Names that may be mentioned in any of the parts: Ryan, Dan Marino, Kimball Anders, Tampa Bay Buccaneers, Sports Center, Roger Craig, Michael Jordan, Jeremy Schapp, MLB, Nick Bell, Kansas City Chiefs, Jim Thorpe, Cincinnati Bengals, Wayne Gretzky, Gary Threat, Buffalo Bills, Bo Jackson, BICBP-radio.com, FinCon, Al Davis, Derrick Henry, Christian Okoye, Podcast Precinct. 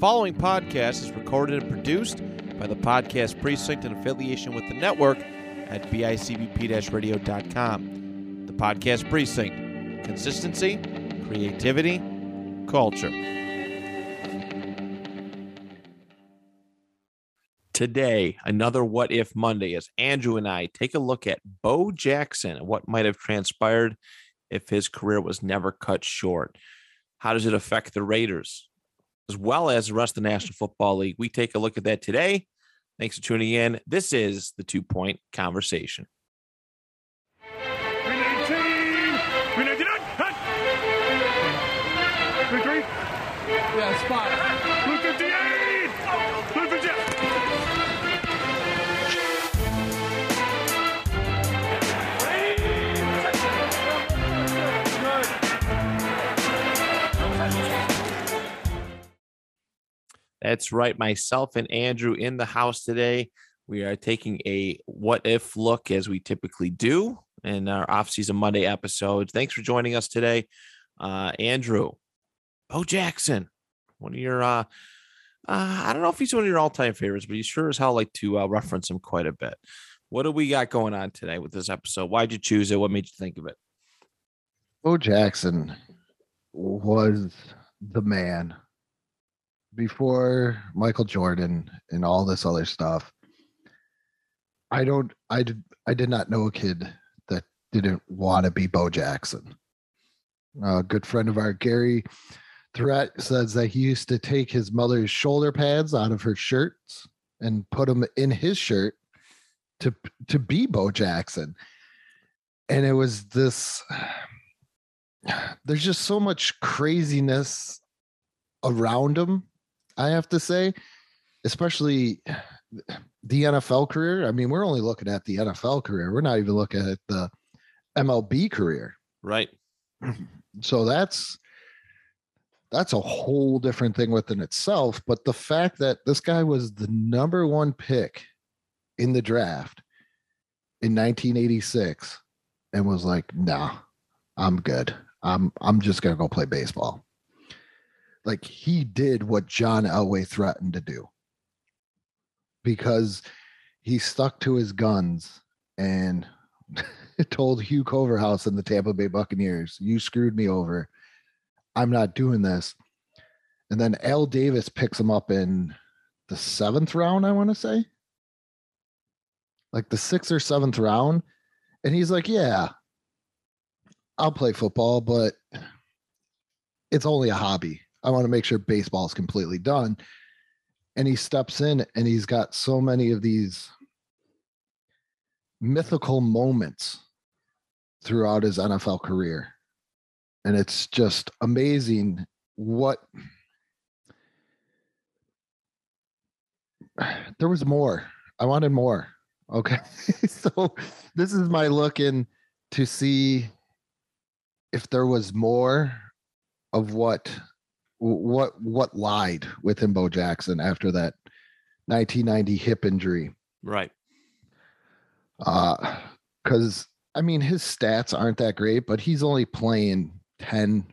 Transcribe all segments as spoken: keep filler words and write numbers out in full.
following podcast is recorded and produced by the Podcast Precinct in affiliation with the network at B I C B P radio dot com. The Podcast Precinct. Consistency, creativity, culture. Today, another What If Monday, as Andrew and I take a look at Bo Jackson and what might have transpired if his career was never cut short. How does it affect the Raiders, as well as the rest of the National Football League? We take a look at that today. Thanks for tuning in. This is the Two Point Conversation. three nineteen, three ninety-nine, three three. Yeah, spot. three fifty-eight. three fifty-eight. That's right. Myself and Andrew in the house today. We are taking a what if look, as we typically do in our off-season Monday episode. Thanks for joining us today. Uh, Andrew, Bo Jackson, one of your, uh, uh, I don't know if he's one of your all-time favorites, but you sure as hell like to uh, reference him quite a bit. What do we got going on today with this episode? Why'd you choose it? What made you think of it? Bo Jackson was the man. Before Michael Jordan and all this other stuff, I don't, I did, I did not know a kid that didn't want to be Bo Jackson. A good friend of our, Gary Threat, says that he used to take his mother's shoulder pads out of her shirts and put them in his shirt to to be Bo Jackson. And it was this. There's just so much craziness around him, I have to say, especially the N F L career. I mean, we're only looking at the N F L career. We're not even looking at the M L B career. Right. So that's, that's a whole different thing within itself. But the fact that this guy was the number one pick in the draft in nineteen eighty-six and was like, nah, I'm good. I'm, I'm just going to go play baseball. Like, he did what John Elway threatened to do, because he stuck to his guns and told Hugh Culverhouse and the Tampa Bay Buccaneers, you screwed me over. I'm not doing this. And then Al Davis picks him up in the seventh round, I want to say. Like the sixth or seventh round. And he's like, yeah, I'll play football, but it's only a hobby. I want to make sure baseball is completely done. And he steps in, and he's got so many of these mythical moments throughout his N F L career. And it's just amazing what there was more. I wanted more. Okay. So this is my look in to see if there was more of what What what lied within Bo Jackson after that nineteen ninety hip injury, right? Because uh, I mean, his stats aren't that great, but he's only playing ten.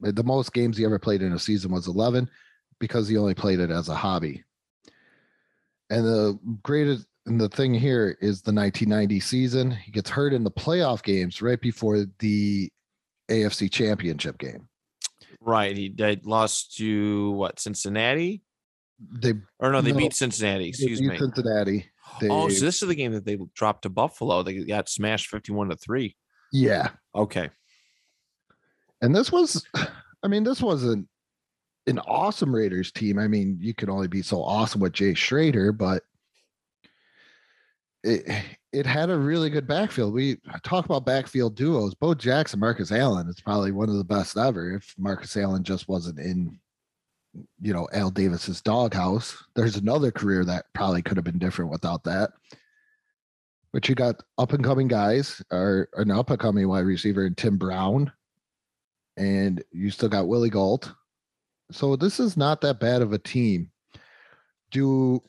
The most games he ever played in a season was eleven, because he only played it as a hobby. And the greatest, and the thing here is the nineteen ninety season. He gets hurt in the playoff games right before the A F C Championship game. Right, he died, lost to what? Cincinnati? They or no, they no, beat Cincinnati. Excuse beat me, Cincinnati. They, oh, so this is the game that they dropped to Buffalo. They got smashed fifty-one to three. Yeah. Okay. And this was, I mean, this wasn't an, an awesome Raiders team. I mean, you could only be so awesome with Jay Schrader, but it it had a really good backfield. We talk about backfield duos. Bo Jackson, Marcus Allen is probably one of the best ever. If Marcus Allen just wasn't in, you know, Al Davis's doghouse, there's another career that probably could have been different without that. But you got up and coming guys, or an up and coming wide receiver in Tim Brown, and you still got Willie Gault. So this is not that bad of a team. Do.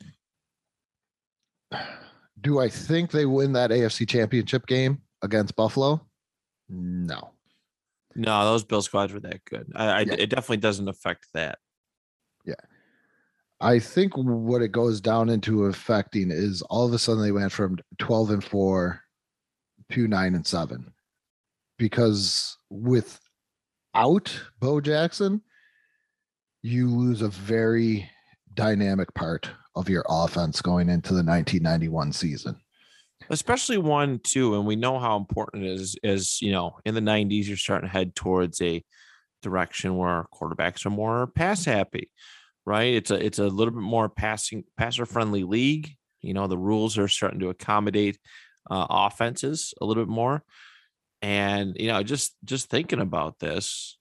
Do I think they win that A F C Championship game against Buffalo? No. No, those Bills squads were that good. I, I yeah. It definitely doesn't affect that. Yeah. I think what it goes down into affecting is all of a sudden they went from twelve and four to nine and seven, because without Bo Jackson, you lose a very dynamic part of your offense going into the nineteen ninety-one season. Especially one, too, and we know how important it is, is, you know, in the nineties, you're starting to head towards a direction where quarterbacks are more pass happy, right? It's a, it's a little bit more passing, passer friendly league. You know, the rules are starting to accommodate uh, offenses a little bit more. And, you know, just, just thinking about this,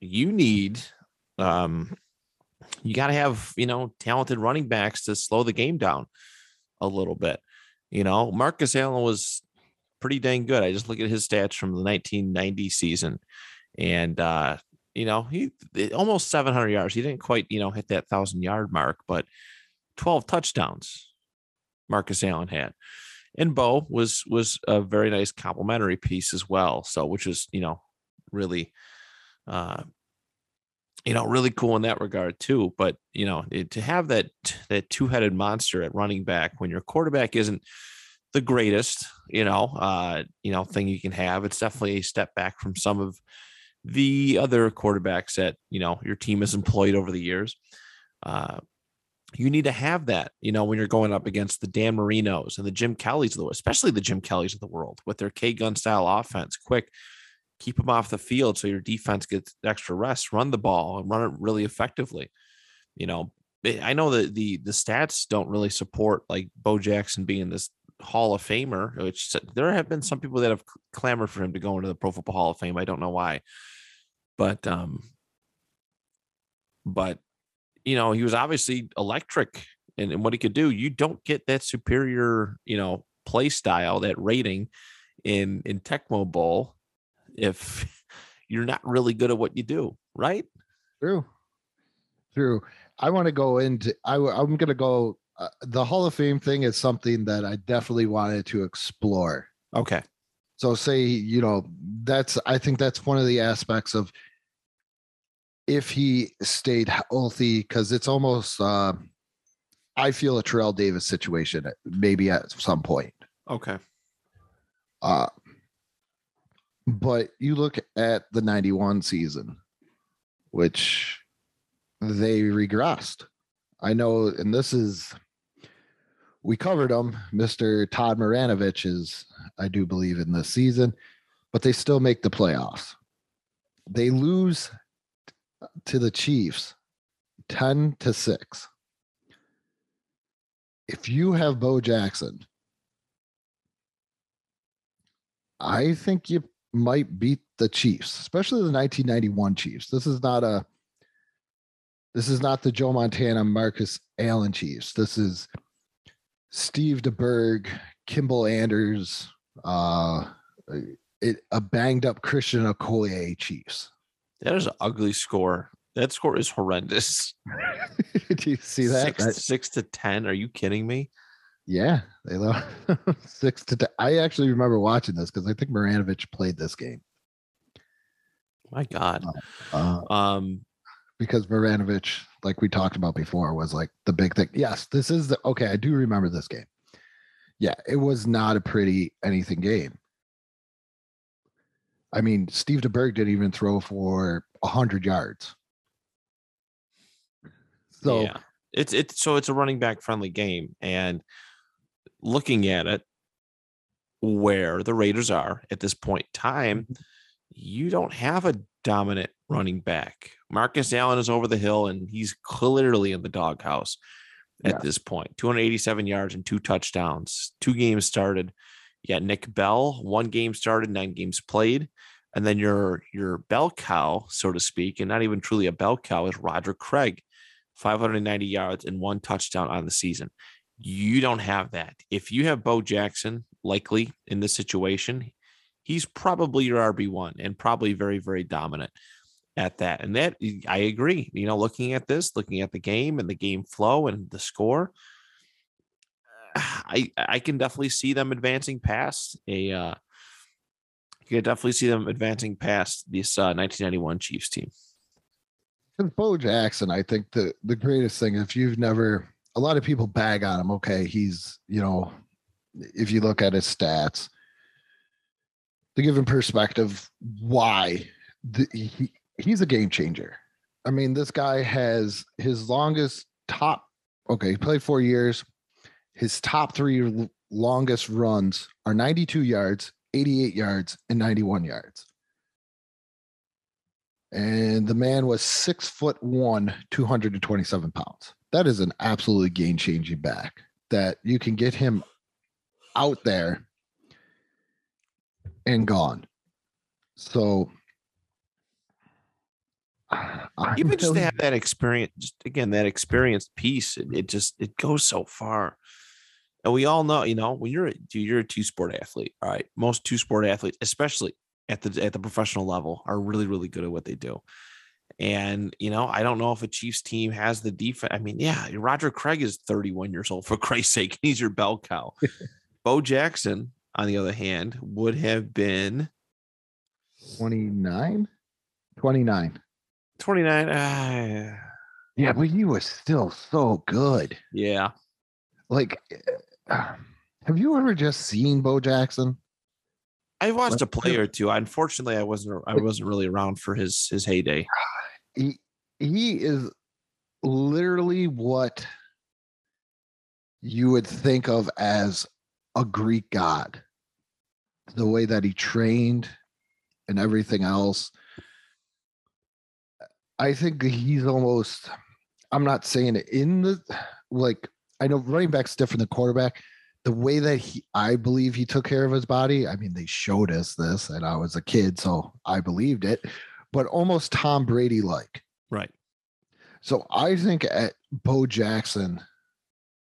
you need, um, you got to have, you know, talented running backs to slow the game down a little bit. You know, Marcus Allen was pretty dang good. I just look at his stats from the nineteen ninety season, and, uh, you know, he almost seven hundred yards. He didn't quite, you know, hit that thousand yard mark, but twelve touchdowns Marcus Allen had. And Bo was, was a very nice complimentary piece as well. So, which is, you know, really, uh, you know, really cool in that regard too. But, you know, it, to have that, that two-headed monster at running back when your quarterback isn't the greatest, you know, uh, you know, thing you can have, it's definitely a step back from some of the other quarterbacks that, you know, your team has employed over the years. Uh, you need to have that, you know, when you're going up against the Dan Marinos and the Jim Kellys of the world, especially the Jim Kellys of the world with their K-gun style offense, quick, keep them off the field so your defense gets extra rest, run the ball and run it really effectively. You know, I know that the, the stats don't really support like Bo Jackson being this Hall of Famer, which there have been some people that have clamored for him to go into the Pro Football Hall of Fame. I don't know why, but, um, but, you know, he was obviously electric in, in what he could do. You don't get that superior, you know, play style, that rating in, in Tecmo Bowl, if you're not really good at what you do, right? True. True. I want to go into, I, I'm going to go, uh, the Hall of Fame thing is something that I definitely wanted to explore. Okay. So say, you know, that's, I think that's one of the aspects of if he stayed healthy, because it's almost, uh, I feel a Terrell Davis situation maybe at some point. Okay. Uh, But you look at the ninety-one season, which they regressed. I know, and this is, we covered them. Mister Todd Marinovich is, I do believe, in this season, but they still make the playoffs. They lose to the Chiefs ten to six. If you have Bo Jackson, I think you might beat the Chiefs, especially the nineteen ninety-one Chiefs. This is not a, this is not the Joe Montana, Marcus Allen Chiefs. This is Steve DeBerg, Kimball Anders, uh, it, a banged up Christian Okoye Chiefs. That is an ugly score. That score is horrendous. Do you see that? Six, that? six to ten. Are you kidding me? Yeah, they lost six to ten. I actually remember watching this because I think Marinovich played this game. My God, uh, um, because Marinovich, like we talked about before, was like the big thing. Yes, this is the okay. I do remember this game. Yeah, it was not a pretty anything game. I mean, Steve DeBerg didn't even throw for a hundred yards. So yeah. it's it's so it's a running back friendly game, and looking at it where the Raiders are at this point in time, you don't have a dominant running back. Marcus Allen is over the hill, and he's clearly in the doghouse at yeah. this point. two hundred eighty-seven yards and two touchdowns, two games started. You got Nick Bell, one game started, nine games played. And then your, your bell cow, so to speak, and not even truly a bell cow, is Roger Craig, five hundred ninety yards and one touchdown on the season. You don't have that. If you have Bo Jackson, likely in this situation, he's probably your R B one and probably very, very dominant at that. And that, I agree, you know, looking at this, looking at the game and the game flow and the score, I I can definitely see them advancing past a, uh, you can definitely see them advancing past this uh, nineteen ninety-one Chiefs team. With Bo Jackson, I think the, the greatest thing, if you've never, a lot of people bag on him. Okay, he's, you know, if you look at his stats, to give him perspective, why the, he, he's a game changer. I mean, this guy has his longest top, okay, he played four years. His top three longest runs are ninety-two yards, eighty-eight yards, and ninety-one yards. And the man was six foot one, two hundred twenty-seven pounds. That is an absolutely game changing back that you can get him out there and gone. So I'm even just to have that experience, just again, that experienced piece, it, it just, it goes so far. And we all know, you know, when you're, you're a two sport athlete, all right, most two sport athletes, especially at the, at the professional level, are really, really good at what they do. And, you know, I don't know if a Chiefs team has the defense. I mean, yeah, Roger Craig is thirty-one years old, for Christ's sake. He's your bell cow. Bo Jackson, on the other hand, would have been twenty-nine, twenty-nine, twenty-nine. Uh, yeah, but he was still so good. Yeah. Like, uh, have you ever just seen Bo Jackson? I watched a play or two. Unfortunately, I wasn't. I wasn't really around for his his heyday. He he is literally what you would think of as a Greek god. The way that he trained and everything else. I think he's almost. I'm not saying it in the like. I know running back's different than quarterback. The way that he, I believe he took care of his body. I mean, they showed us this, and I was a kid, so I believed it, but almost Tom Brady-like. Right. So I think at Bo Jackson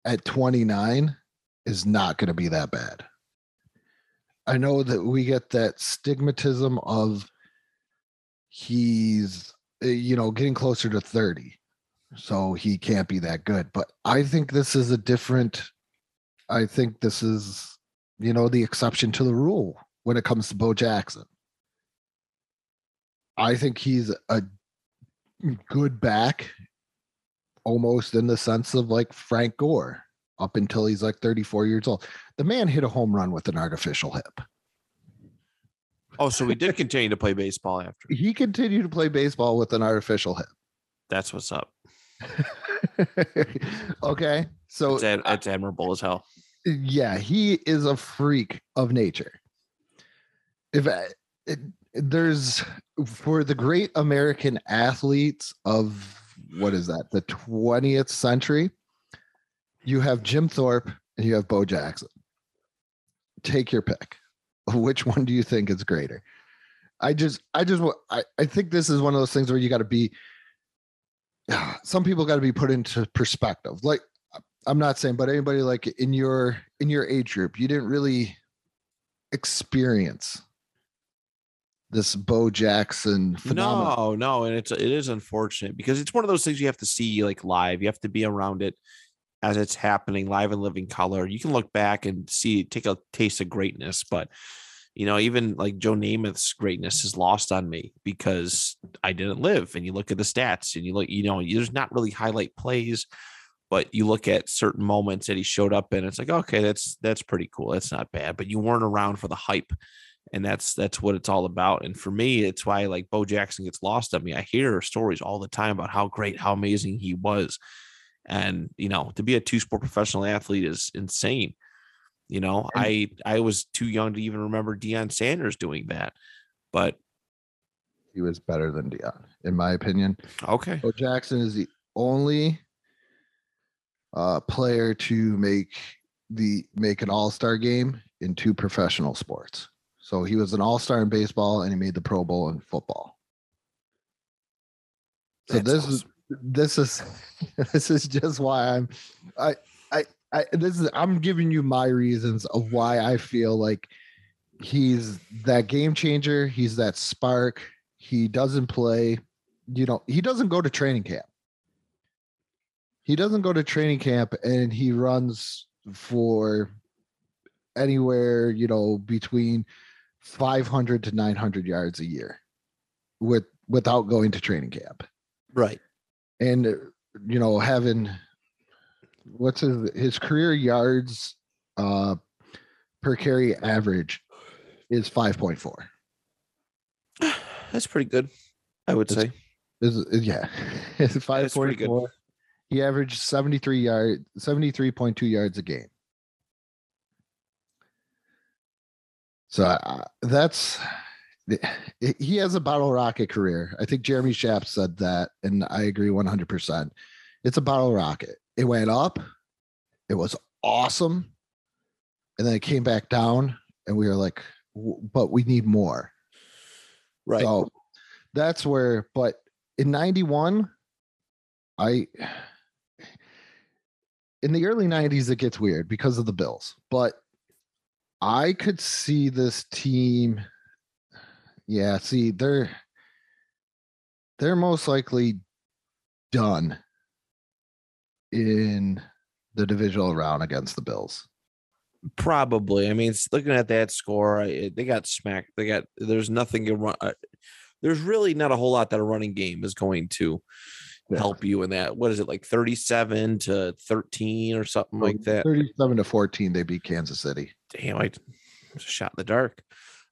at twenty-nine is not going to be that bad. I know that we get that stigmatism of he's, you know, getting closer to thirty, so he can't be that good. But I think this is a different... I think this is, you know, the exception to the rule when it comes to Bo Jackson. I think he's a good back, almost in the sense of like Frank Gore, up until he's like thirty-four years old. The man hit a home run with an artificial hip. Oh, so he did continue to play baseball after. He continued to play baseball with an artificial hip. That's what's up. Okay. So it's, ad- it's admirable as hell. Yeah, he is a freak of nature. If I, it, there's for the great American athletes of what is that, the twentieth century, you have Jim Thorpe and you have Bo Jackson. Take your pick. Which one do you think is greater? I just, I just, I, I think this is one of those things where you got to be. Some people got to be put into perspective, like. I'm not saying, but anybody like in your in your age group, you didn't really experience this Bo Jackson phenomenon. No, no, and it's it is unfortunate because it's one of those things you have to see like live. You have to be around it as it's happening, live and living color. You can look back and see, take a taste of greatness, but you know, even like Joe Namath's greatness is lost on me because I didn't live. And you look at the stats, and you look, you know, there's not really highlight plays. But you look at certain moments that he showed up in, it's like, okay, that's that's pretty cool. That's not bad. But you weren't around for the hype. And that's that's what it's all about. And for me, it's why like Bo Jackson gets lost on me. I hear stories all the time about how great, how amazing he was. And, you know, to be a two-sport professional athlete is insane. You know, I I was too young to even remember Deion Sanders doing that. But he was better than Deion, in my opinion. Okay. Bo Jackson is the only Uh, player to make the make an all-star game in two professional sports. So he was an all-star in baseball, and he made the Pro Bowl in football. So That's this awesome. is this is this is just why I'm I I I this is I'm giving you my reasons of why I feel like he's that game changer. He's that spark. He doesn't play. You know, he doesn't go to training camp. He doesn't go to training camp, and he runs for anywhere, you know, between five hundred to nine hundred yards a year with without going to training camp. Right. And, you know, having what's his, his career yards uh, per carry average is five point four. That's pretty good, I would it's, say. It's, yeah. It's five point four. He averaged seventy-three yards, seventy-three point two yards a game. So uh, that's, he has a bottle rocket career. I think Jeremy Schapp said that, and I agree one hundred percent. It's a bottle rocket. It went up. It was awesome. And then it came back down, and we were like, but we need more. Right. So that's where, but in ninety-one, I, in the early nineties, it gets weird because of the Bills, but I could see this team. Yeah, see, they're they're most likely done in the divisional round against the Bills. Probably. I mean, looking at that score, I, they got smacked. They got there's nothing to run. Uh, there's really not a whole lot that a running game is going to yeah. help you in that. What is it, like thirty-seven to thirteen or something oh, like that? thirty-seven to fourteen, they beat Kansas City. Damn, I shot in the dark.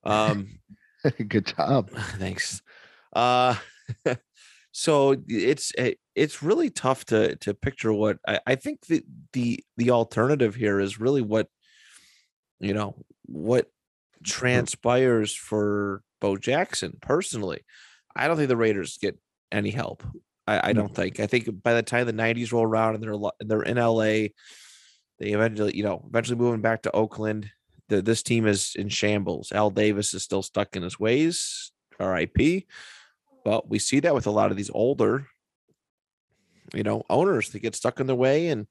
Um, good job. Thanks. Uh, so it's it's really tough to to picture what I, I think the, the the alternative here is really what you know what transpires for Bo Jackson personally. I don't think the Raiders get any help. I, I don't think. I think by the time the nineties roll around and they're they're in L A, they eventually you know eventually moving back to Oakland. The, this team is in shambles. Al Davis is still stuck in his ways. R I P. But we see that with a lot of these older, you know, owners that get stuck in their way, and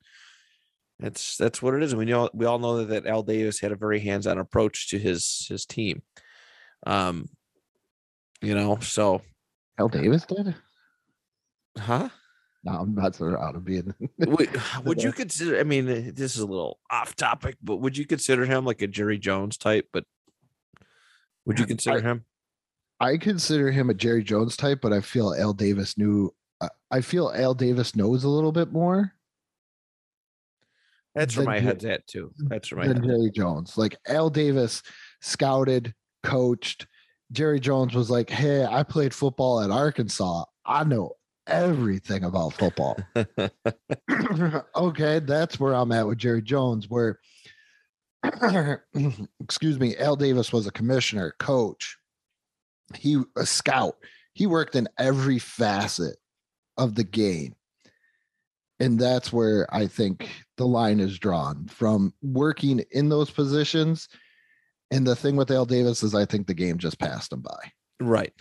that's that's what it is. We know we all know that, that Al Davis had a very hands-on approach to his his team. Um, you know, so Al Davis did, huh? No, I'm not so out of being. would, would you consider? I mean, this is a little off topic, but would you consider him like a Jerry Jones type? But would you consider I, him? I consider him a Jerry Jones type, but I feel Al Davis knew. Uh, I feel Al Davis knows a little bit more. That's where my head's at too. That's where my head. Jerry Jones, like Al Davis, scouted, coached. Jerry Jones was like, "Hey, I played football at Arkansas. I know everything about football." Okay, that's where I'm at with Jerry Jones, where excuse me, Al Davis was a commissioner, coach, he a scout, he worked in every facet of the game, and that's where I think the line is drawn from working in those positions. And the thing with Al Davis is I think the game just passed him by, right?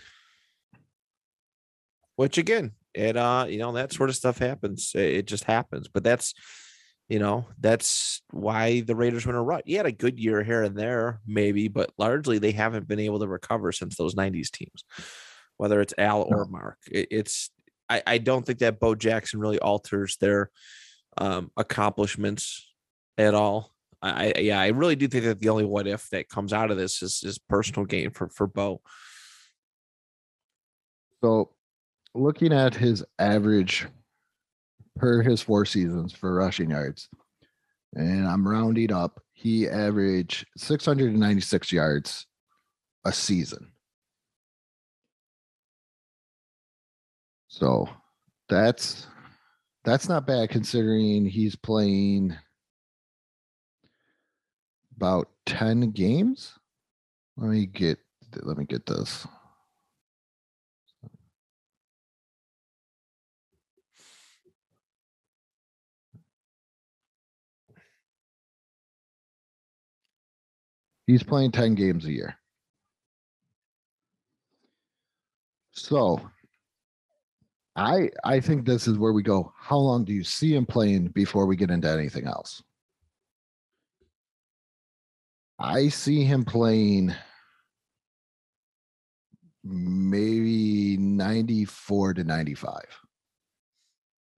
Which again, it, uh, you know, that sort of stuff happens. It just happens. But that's, you know, that's why the Raiders went a rut. He had a good year here and there, maybe, but largely they haven't been able to recover since those nineties teams, whether it's Al or Mark. It, it's, I, I don't think that Bo Jackson really alters their um, accomplishments at all. I, I, yeah, I really do think that the only what if that comes out of this is, is personal gain for, for Bo. So, looking at his average per his four seasons for rushing yards, and I'm rounding up, he averaged six hundred ninety-six yards a season. So that's that's not bad considering he's playing about ten games. Let me get let me get this. He's playing ten games a year. So I I think this is where we go. How long do you see him playing before we get into anything else? I see him playing maybe ninety-four to ninety-five.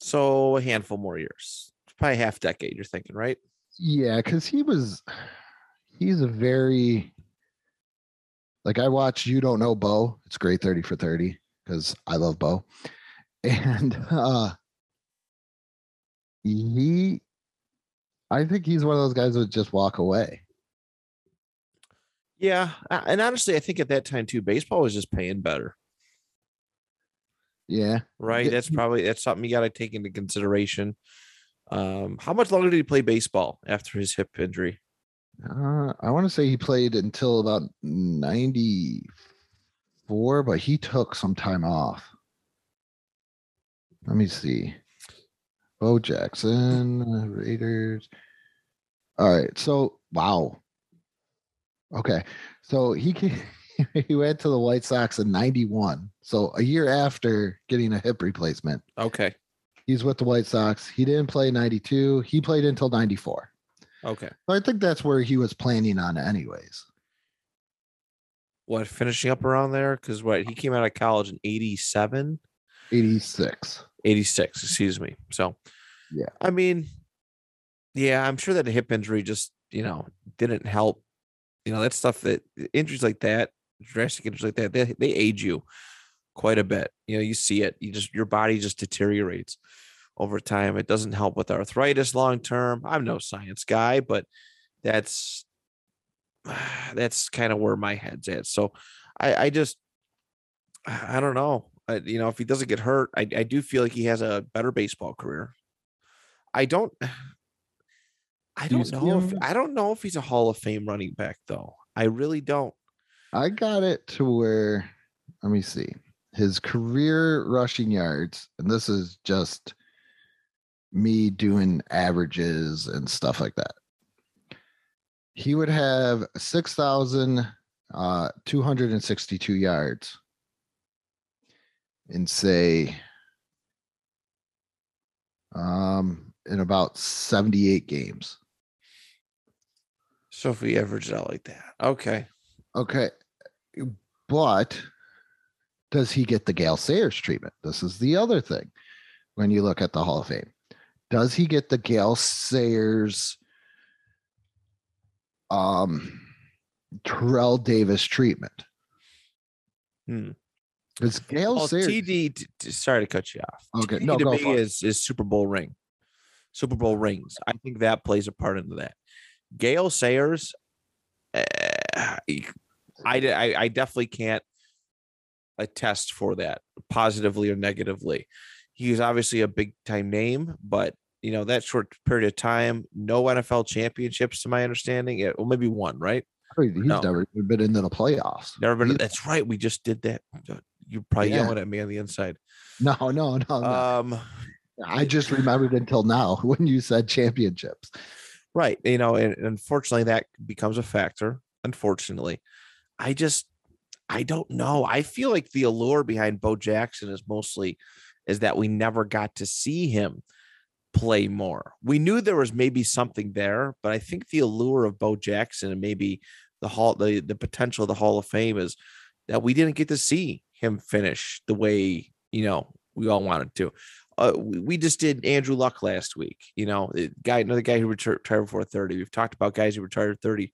So a handful more years. Probably half decade, you're thinking, right? Yeah, because he was... He's a very, like I watch You Don't Know Bo. It's great thirty for thirty because I love Bo. And uh, he, I think he's one of those guys who would just walk away. Yeah. And honestly, I think at that time too, baseball was just paying better. Yeah. Right. That's probably, that's something you got to take into consideration. Um, how much longer did he play baseball after his hip injury? Uh, I want to say he played until about ninety-four, but he took some time off. Let me see. Bo Jackson, Raiders. All right. So, wow. Okay. So he came, he went to the White Sox in ninety-one. So a year after getting a hip replacement. Okay. He's with the White Sox. He didn't play ninety-two. He played until ninety-four. Okay. So I think that's where he was planning on anyways. What, finishing up around there? Because what, he came out of college in eighty-seven? eighty-six. eighty-six, excuse me. So, yeah. I mean, yeah, I'm sure that a hip injury just, you know, didn't help. You know, that stuff, that injuries like that, drastic injuries like that, they, they age you quite a bit. You know, you see it. You just, your body just deteriorates over time. It doesn't help with arthritis long term. I'm no science guy, but that's that's kind of where my head's at. So I, I just, I don't know. I, you know, if he doesn't get hurt, I, I do feel like he has a better baseball career. I don't. I don't know if I don't know if he's a Hall of Fame running back though. I really don't. I got it to where, let me see, his career rushing yards, and this is just me doing averages and stuff like that. He would have six thousand uh two hundred and sixty-two yards in, say, um in about seventy-eight games. So if we average it out like that. Okay. Okay. But does he get the Gale Sayers treatment? This is the other thing when you look at the Hall of Fame. Does he get the Gale Sayers, um, Terrell Davis treatment? Hmm. Because Gale well, Sayers. T D, sorry to cut you off. Okay. T D no, to go me is, is Super Bowl ring. Super Bowl rings. I think that plays a part into that. Gale Sayers, uh, I, I, I definitely can't attest for that positively or negatively. He's obviously a big time name, but you know, that short period of time, no N F L championships, to my understanding. It, well, maybe one, right? He's no. never been into the playoffs. Never been. He's, that's right. We just did that. You're probably yeah. yelling at me on the inside. No, no, no. no. Um, I just remembered until now when you said championships. Right. You know, and unfortunately that becomes a factor. Unfortunately, I just, I don't know. I feel like the allure behind Bo Jackson is mostly is that we never got to see him play more. We knew there was maybe something there, but I think the allure of Bo Jackson and maybe the hall, the, the potential of the Hall of Fame is that we didn't get to see him finish the way, you know, we all wanted to. Uh, we just did Andrew Luck last week, you know, guy, another guy who retired before thirty. We've talked about guys who retired thirty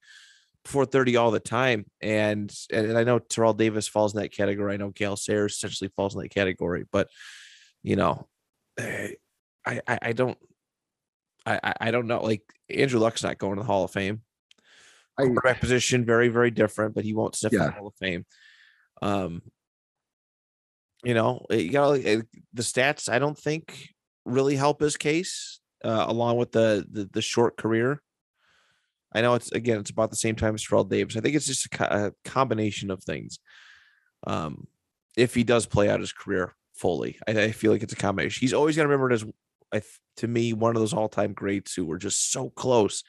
before thirty all the time. And, and I know Terrell Davis falls in that category. I know Gale Sayers essentially falls in that category, but you know, I, I, I don't, I, I don't know. Like Andrew Luck's not going to the Hall of Fame. Quarterback position, very, very different, but he won't sniff yeah. the Hall of Fame. Um, You know, you got the stats. I don't think really help his case, uh, along with the, the the short career. I know it's again, it's about the same time as Terrell Davis. I think it's just a, co- a combination of things. Um, if he does play out his career fully, I, I feel like it's a combination. He's always going to remember it as, I, to me, one of those all time greats who were just so close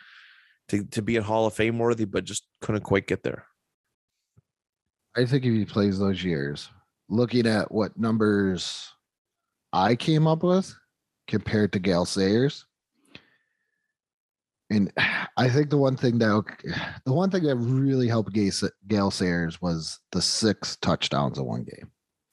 to to being Hall of Fame worthy, but just couldn't quite get there. I think if he plays those years. Looking at what numbers I came up with compared to Gale Sayers. And I think the one thing that the one thing that really helped Gale Sayers was the six touchdowns in one game.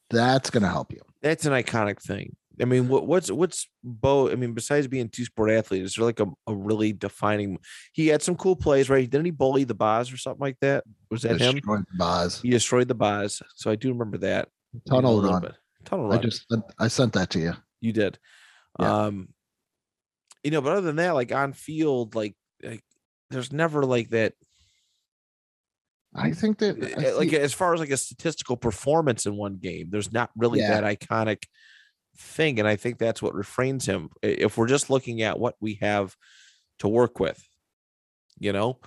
That's going to help you. That's an iconic thing. I mean, what, what's, what's Bo, I mean, besides being two sport athlete, is there like a, a really defining, he had some cool plays, right? Didn't he bully the Boz or something like that? Was that destroyed him? Boz. He destroyed the Boz. So I do remember that. Tunnel run. Bit. Tunnel run. I just I sent that to you. You did. Yeah. Um, you know, but other than that, like on field, like, like there's never like that. I think that I think, like as far as like a statistical performance in one game, there's not really yeah. that iconic thing. And I think that's what refrains him. If we're just looking at what we have to work with, you know,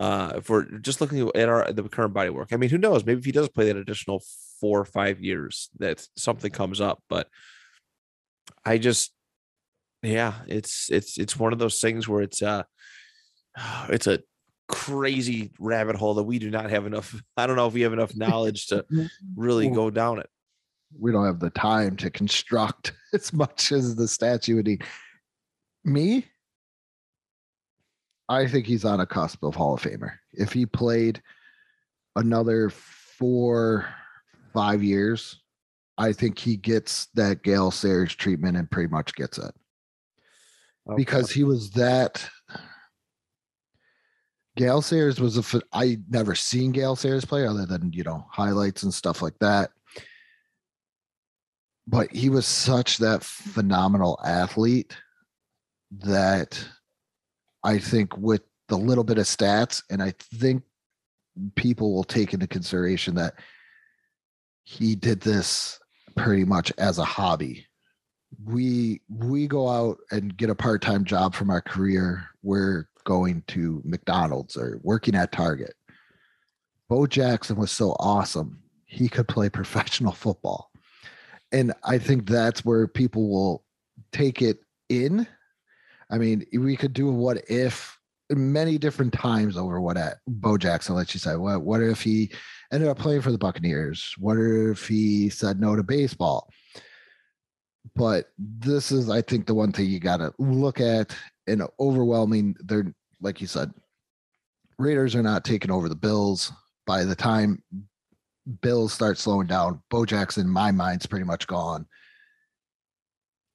uh, if we're just looking at our, the current body work, I mean, who knows, maybe if he does play that additional four or five years, that something comes up, but I just, yeah, it's, it's, it's one of those things where it's uh it's a crazy rabbit hole that we do not have enough. I don't know if we have enough knowledge to really go down it. We don't have the time to construct as much as the statue would need. Me, I think he's on a cusp of Hall of Famer. If he played another four, five years, I think he gets that Gale Sayers treatment and pretty much gets it. Okay. Because he was that... Gale Sayers was a... I never seen Gale Sayers play other than, you know, highlights and stuff like that. But he was such that phenomenal athlete that I think with the little bit of stats, and I think people will take into consideration that he did this pretty much as a hobby. We we go out and get a part-time job from our career. We're going to McDonald's or working at Target. Bo Jackson was so awesome. He could play professional football. And I think that's where people will take it in. I mean, we could do a what if many different times over what at Bo Jackson, like you said, what, what if he ended up playing for the Buccaneers? What if he said no to baseball? But this is, I think, the one thing you got to look at and overwhelming. They're, like you said, Raiders are not taking over the Bills. By the time Bills start slowing down, Bo Jackson, in my mind, is pretty much gone.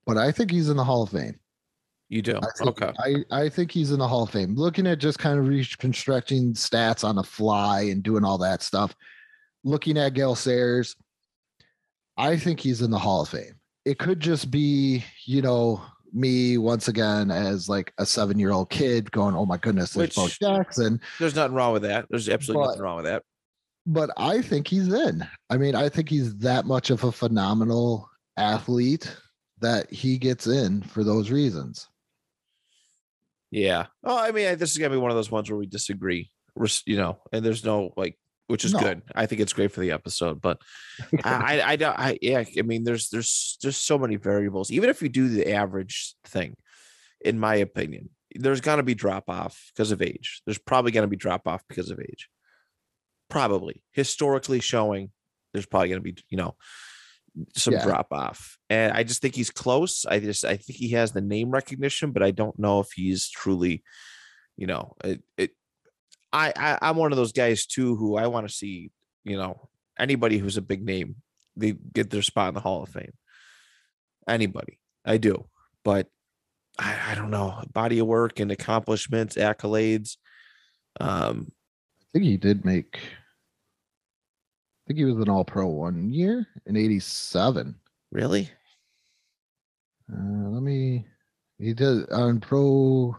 But I think he's in the Hall of Fame. You do? I think, okay. I, I think he's in the Hall of Fame. Looking at just kind of reconstructing stats on the fly and doing all that stuff, looking at Gale Sayers, I think he's in the Hall of Fame. It could just be, you know, me once again as like a seven-year-old kid going, oh, my goodness, there's Bo Jackson. There's nothing wrong with that. There's absolutely but, nothing wrong with that. But I think he's in. I mean, I think he's that much of a phenomenal athlete that he gets in for those reasons. Yeah. Oh, I mean, this is going to be one of those ones where we disagree, you know, and there's no like, which is no. good. I think it's great for the episode, but I, I, I, I, yeah, I mean, there's, there's just so many variables. Even if you do the average thing, in my opinion, there's going to be drop off because of age. There's probably going to be drop off because of age. Probably historically showing there's probably going to be, you know, some yeah. drop off. And I just think he's close. I just, I think he has the name recognition, but I don't know if he's truly, you know, it, it I, I I'm one of those guys too, who I want to see, you know, anybody who's a big name, they get their spot in the Hall of Fame. Anybody. I do, but I, I don't know, body of work and accomplishments, accolades. Um, I think he did make, I think he was an all-pro one year in eighty-seven. Really? Uh, let me, he did on pro,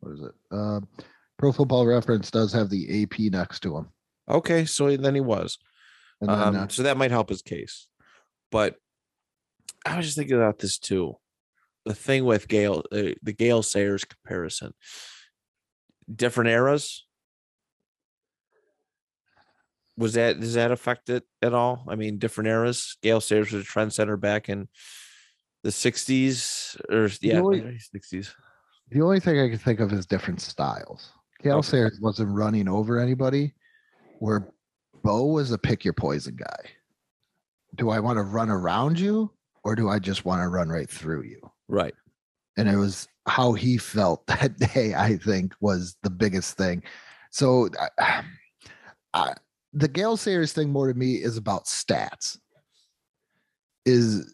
what is it? Uh, Pro Football Reference does have the A P next to him. Okay, so then he was. And then, um, uh, so that might help his case. But I was just thinking about this too. The thing with Gale, uh, the Gale Sayers comparison. Different eras. Was that, does that affect it at all? I mean, different eras. Gale Sayers was a trendsetter back in the sixties or yeah, the only, sixties. The only thing I can think of is different styles. Gale okay. Sayers wasn't running over anybody, where Bo was a pick your poison guy. Do I want to run around you or do I just want to run right through you? Right. And it was how he felt that day, I think, was the biggest thing. So I, I the Gale Sayers thing more to me is about stats. Is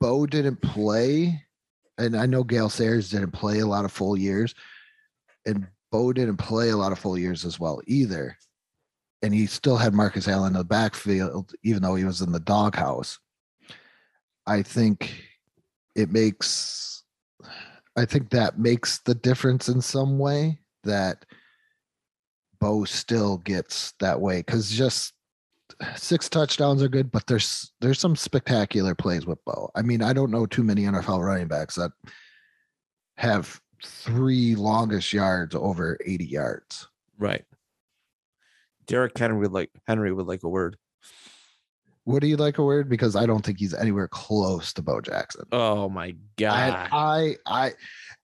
Bo didn't play, and I know Gale Sayers didn't play a lot of full years, and Bo didn't play a lot of full years as well either. and he still had Marcus Allen in the backfield, even though he was in the doghouse. I think it makes, I think that makes the difference in some way, that Bo still gets that way, because just six touchdowns are good, but there's there's some spectacular plays with Bo. I mean, I don't know too many N F L running backs that have three longest yards over eighty yards. Right. Derrick Henry would like Henry would like a word. Would he like a word? Because I don't think he's anywhere close to Bo Jackson. Oh my God. I I, I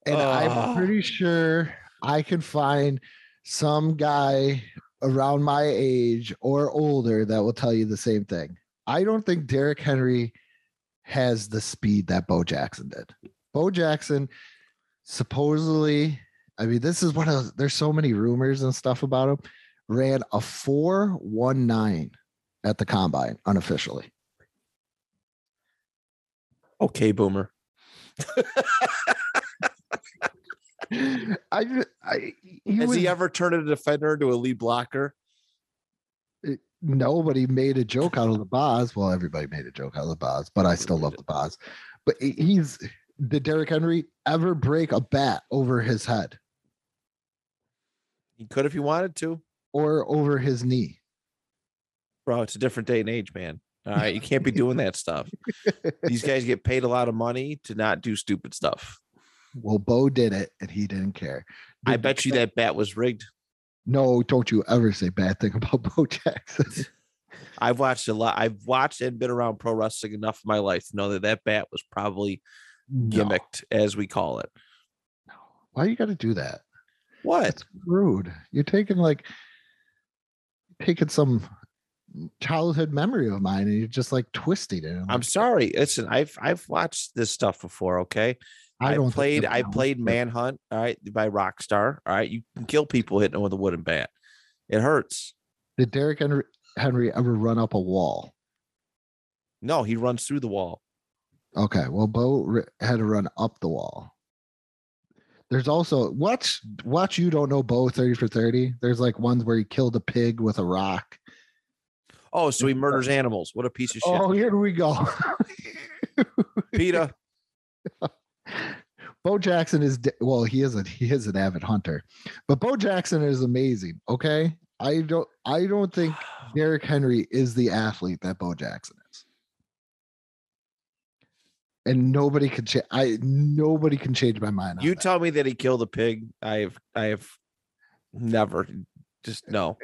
and oh. I'm pretty sure I can find some guy around my age or older that will tell you the same thing. I don't think Derrick Henry has the speed that Bo Jackson did. Bo Jackson supposedly, I mean, this is one of, there's so many rumors and stuff about him, ran a four one nine at the combine unofficially. Okay, boomer. I, I, he Has was, he ever turned a defender to a lead blocker? It, nobody made a joke out of the Boz. Well, everybody made a joke out of the Boz, but I still love the Boz. But he's, did Derrick Henry ever break a bat over his head? He could if he wanted to. Or over his knee. Bro, it's a different day and age, man. All right, you can't be doing that stuff. These guys get paid a lot of money to not do stupid stuff. Well, Bo did it, and he didn't care. Did I bet you that bat was rigged. No, don't you ever say bad thing about Bo Jackson. I've watched a lot. I've watched and been around pro wrestling enough in my life to know that that bat was probably gimmicked, no. as we call it. No. Why you got to do that? What? That's rude. You're taking like taking some childhood memory of mine, and you're just like twisting it. I'm, I'm like, sorry. Listen, I've I've watched this stuff before. Okay. I, I don't played. I played Manhunt. All right, by Rockstar. All right, you can kill people hitting them with a wooden bat. It hurts. Did Derrick Henry, Henry ever run up a wall? No, he runs through the wall. Okay, well, Bo had to run up the wall. There's also watch watch You Don't Know Bo thirty for thirty. There's like ones where he killed a pig with a rock. Oh, so he murders animals. What a piece of shit! Oh, here we go, PETA. Bo Jackson is well. He is a he is an avid hunter, but Bo Jackson is amazing. Okay, I don't I don't think Derrick Henry is the athlete that Bo Jackson is, and nobody can change. I nobody can change my mind. You on tell that. me that he killed a pig. I've I've never just no.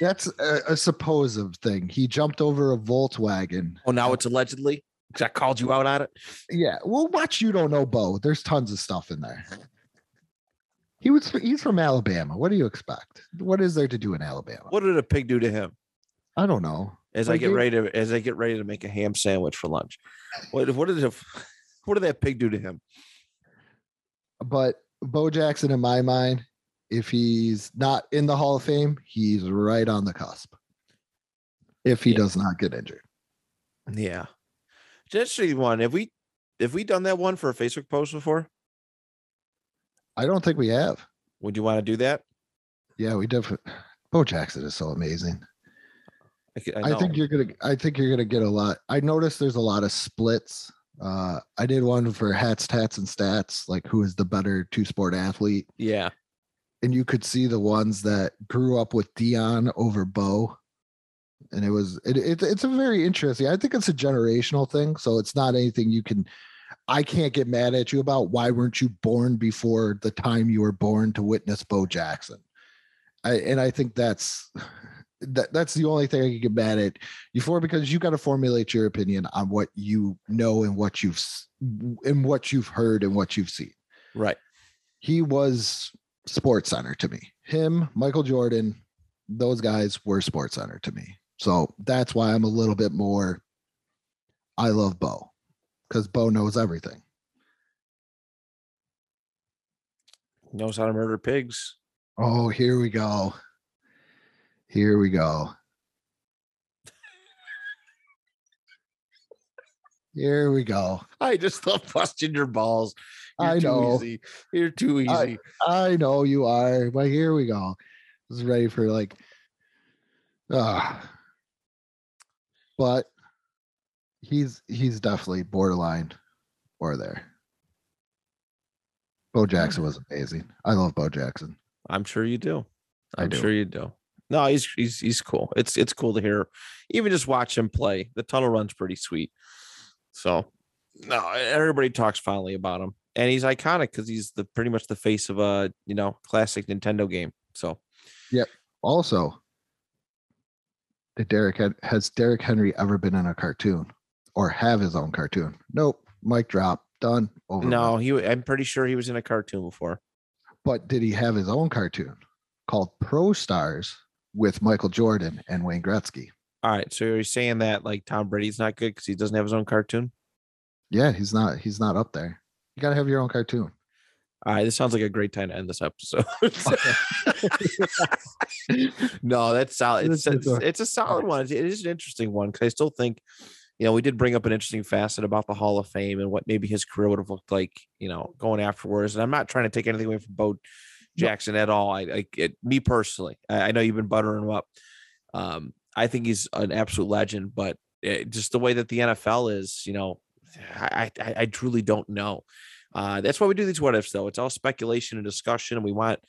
That's a, a supposed thing. He jumped over a Volkswagen. Oh, now it's allegedly. Because I called you out on it. Yeah. Well, watch You Don't Know Bo. There's tons of stuff in there. He was he's from Alabama. What do you expect? What is there to do in Alabama? What did a pig do to him? I don't know. As like I get he, ready to as I get ready to make a ham sandwich for lunch. What what did a, what did that pig do to him? But Bo Jackson, in my mind, if he's not in the Hall of Fame, he's right on the cusp. If he yeah. does not get injured. Yeah. Just one. Have we have we done that one for a Facebook post before? I don't think we have. Would you want to do that? Yeah, we did. For, Bo Jackson is so amazing. I, I, I think you're gonna. I think you're gonna get a lot. I noticed there's a lot of splits. Uh, I did one for hats, tats, and stats. Like, who is the better two-sport athlete? Yeah, and you could see the ones that grew up with Deion over Bo. And it was it, it it's a very interesting. I think it's a generational thing, so it's not anything you can. I can't get mad at you about why weren't you born before the time you were born to witness Bo Jackson. I and I think that's that that's the only thing I can get mad at you for, because you got to formulate your opinion on what you know and what you've and what you've heard and what you've seen. Right. He was Sports Center to me. Him, Michael Jordan, those guys were Sports Center to me. So that's why I'm a little bit more, I love Bo, because Bo knows everything. He knows how to murder pigs. Oh, here we go. Here we go. Here we go. I just love busting your balls. You're I know. Too easy. You're too easy. I, I know you are, but here we go. I was ready for like Uh, but he's he's definitely borderline or there. Bo Jackson was amazing. I love Bo Jackson. I'm sure you do. I'm I do. sure you do. No, he's he's he's cool. It's it's cool to hear, even just watch him play. The tunnel run's pretty sweet. So, no, everybody talks fondly about him, and he's iconic because he's the pretty much the face of a you know classic Nintendo game. So, yep. Also, did Derrick has Derrick Henry ever been in a cartoon or have his own cartoon? Nope. Mic drop. Done. Over. No, he. I'm pretty sure he was in a cartoon before. But did he have his own cartoon called Pro Stars? With Michael Jordan and Wayne Gretzky. All right, so you're saying that like Tom Brady's not good because he doesn't have his own cartoon? Yeah, he's not. He's not up there. You gotta have your own cartoon. All right, this sounds like a great time to end this episode. No, that's solid. It's, it's, it's a solid one. It is an interesting one because I still think, you know, we did bring up an interesting facet about the Hall of Fame and what maybe his career would have looked like, you know, going afterwards. And I'm not trying to take anything away from Bo Jackson at all. I, I it, me personally, I, I know you've been buttering him up. Um, I think he's an absolute legend, but it, just the way that the N F L is, you know, I, I, I truly don't know. Uh, that's why we do these what ifs, though. It's all speculation and discussion, and we want,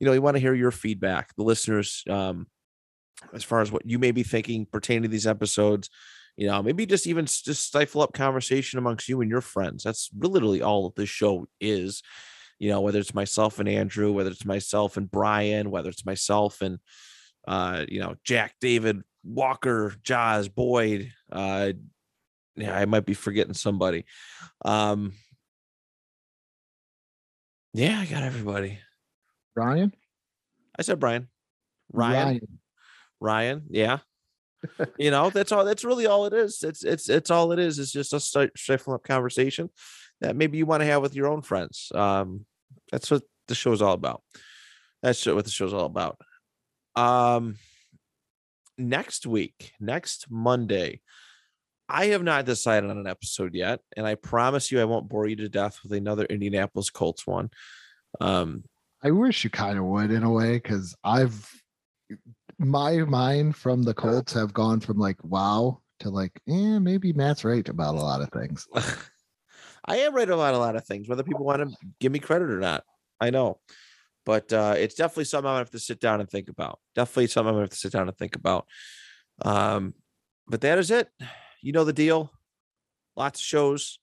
you know, we want to hear your feedback, the listeners, um, as far as what you may be thinking pertaining to these episodes. You know, maybe just even just stifle up conversation amongst you and your friends. That's literally all that this show is. You know, whether it's myself and Andrew, whether it's myself and Brian, whether it's myself and, uh, you know, Jack, David, Walker, Jaws, Boyd. Uh, yeah, I might be forgetting somebody. Um, yeah, I got everybody. Brian? I said Brian. Ryan. Ryan. Ryan yeah. You know, that's all. That's really all it is. It's it's it's all it is. It's just us stifling up conversation that maybe you want to have with your own friends. Um, That's what the show is all about. That's what the show is all about. Um, next week, next Monday, I have not decided on an episode yet, and I promise you I won't bore you to death with another Indianapolis Colts one. Um, I wish you kind of would in a way, because I've my mind from the Colts have gone from like wow to like eh, maybe Matt's right about a lot of things. I am right about a lot of things, whether people want to give me credit or not. I know, but uh, it's definitely something I'm going to have to sit down and think about. Definitely something I'm going to have to sit down and think about. Um, but that is it. You know the deal. Lots of shows,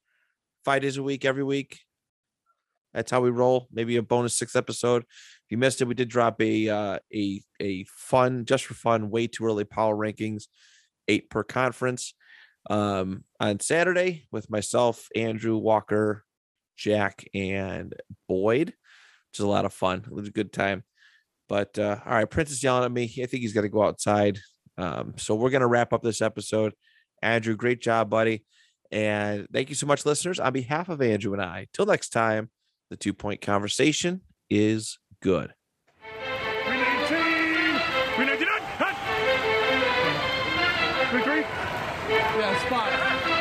five days a week, every week. That's how we roll. Maybe a bonus sixth episode. If you missed it, we did drop a uh, a a fun, just for fun, way too early power rankings, eight per conference. Um, on Saturday with myself, Andrew, Walker, Jack, and Boyd, which is a lot of fun. It was a good time. But uh, all right, Prince is yelling at me. I think he's got to go outside. Um, so we're going to wrap up this episode. Andrew, great job, buddy. And thank you so much, listeners. On behalf of Andrew and I, till next time, the Two Point Conversation is good. Spot.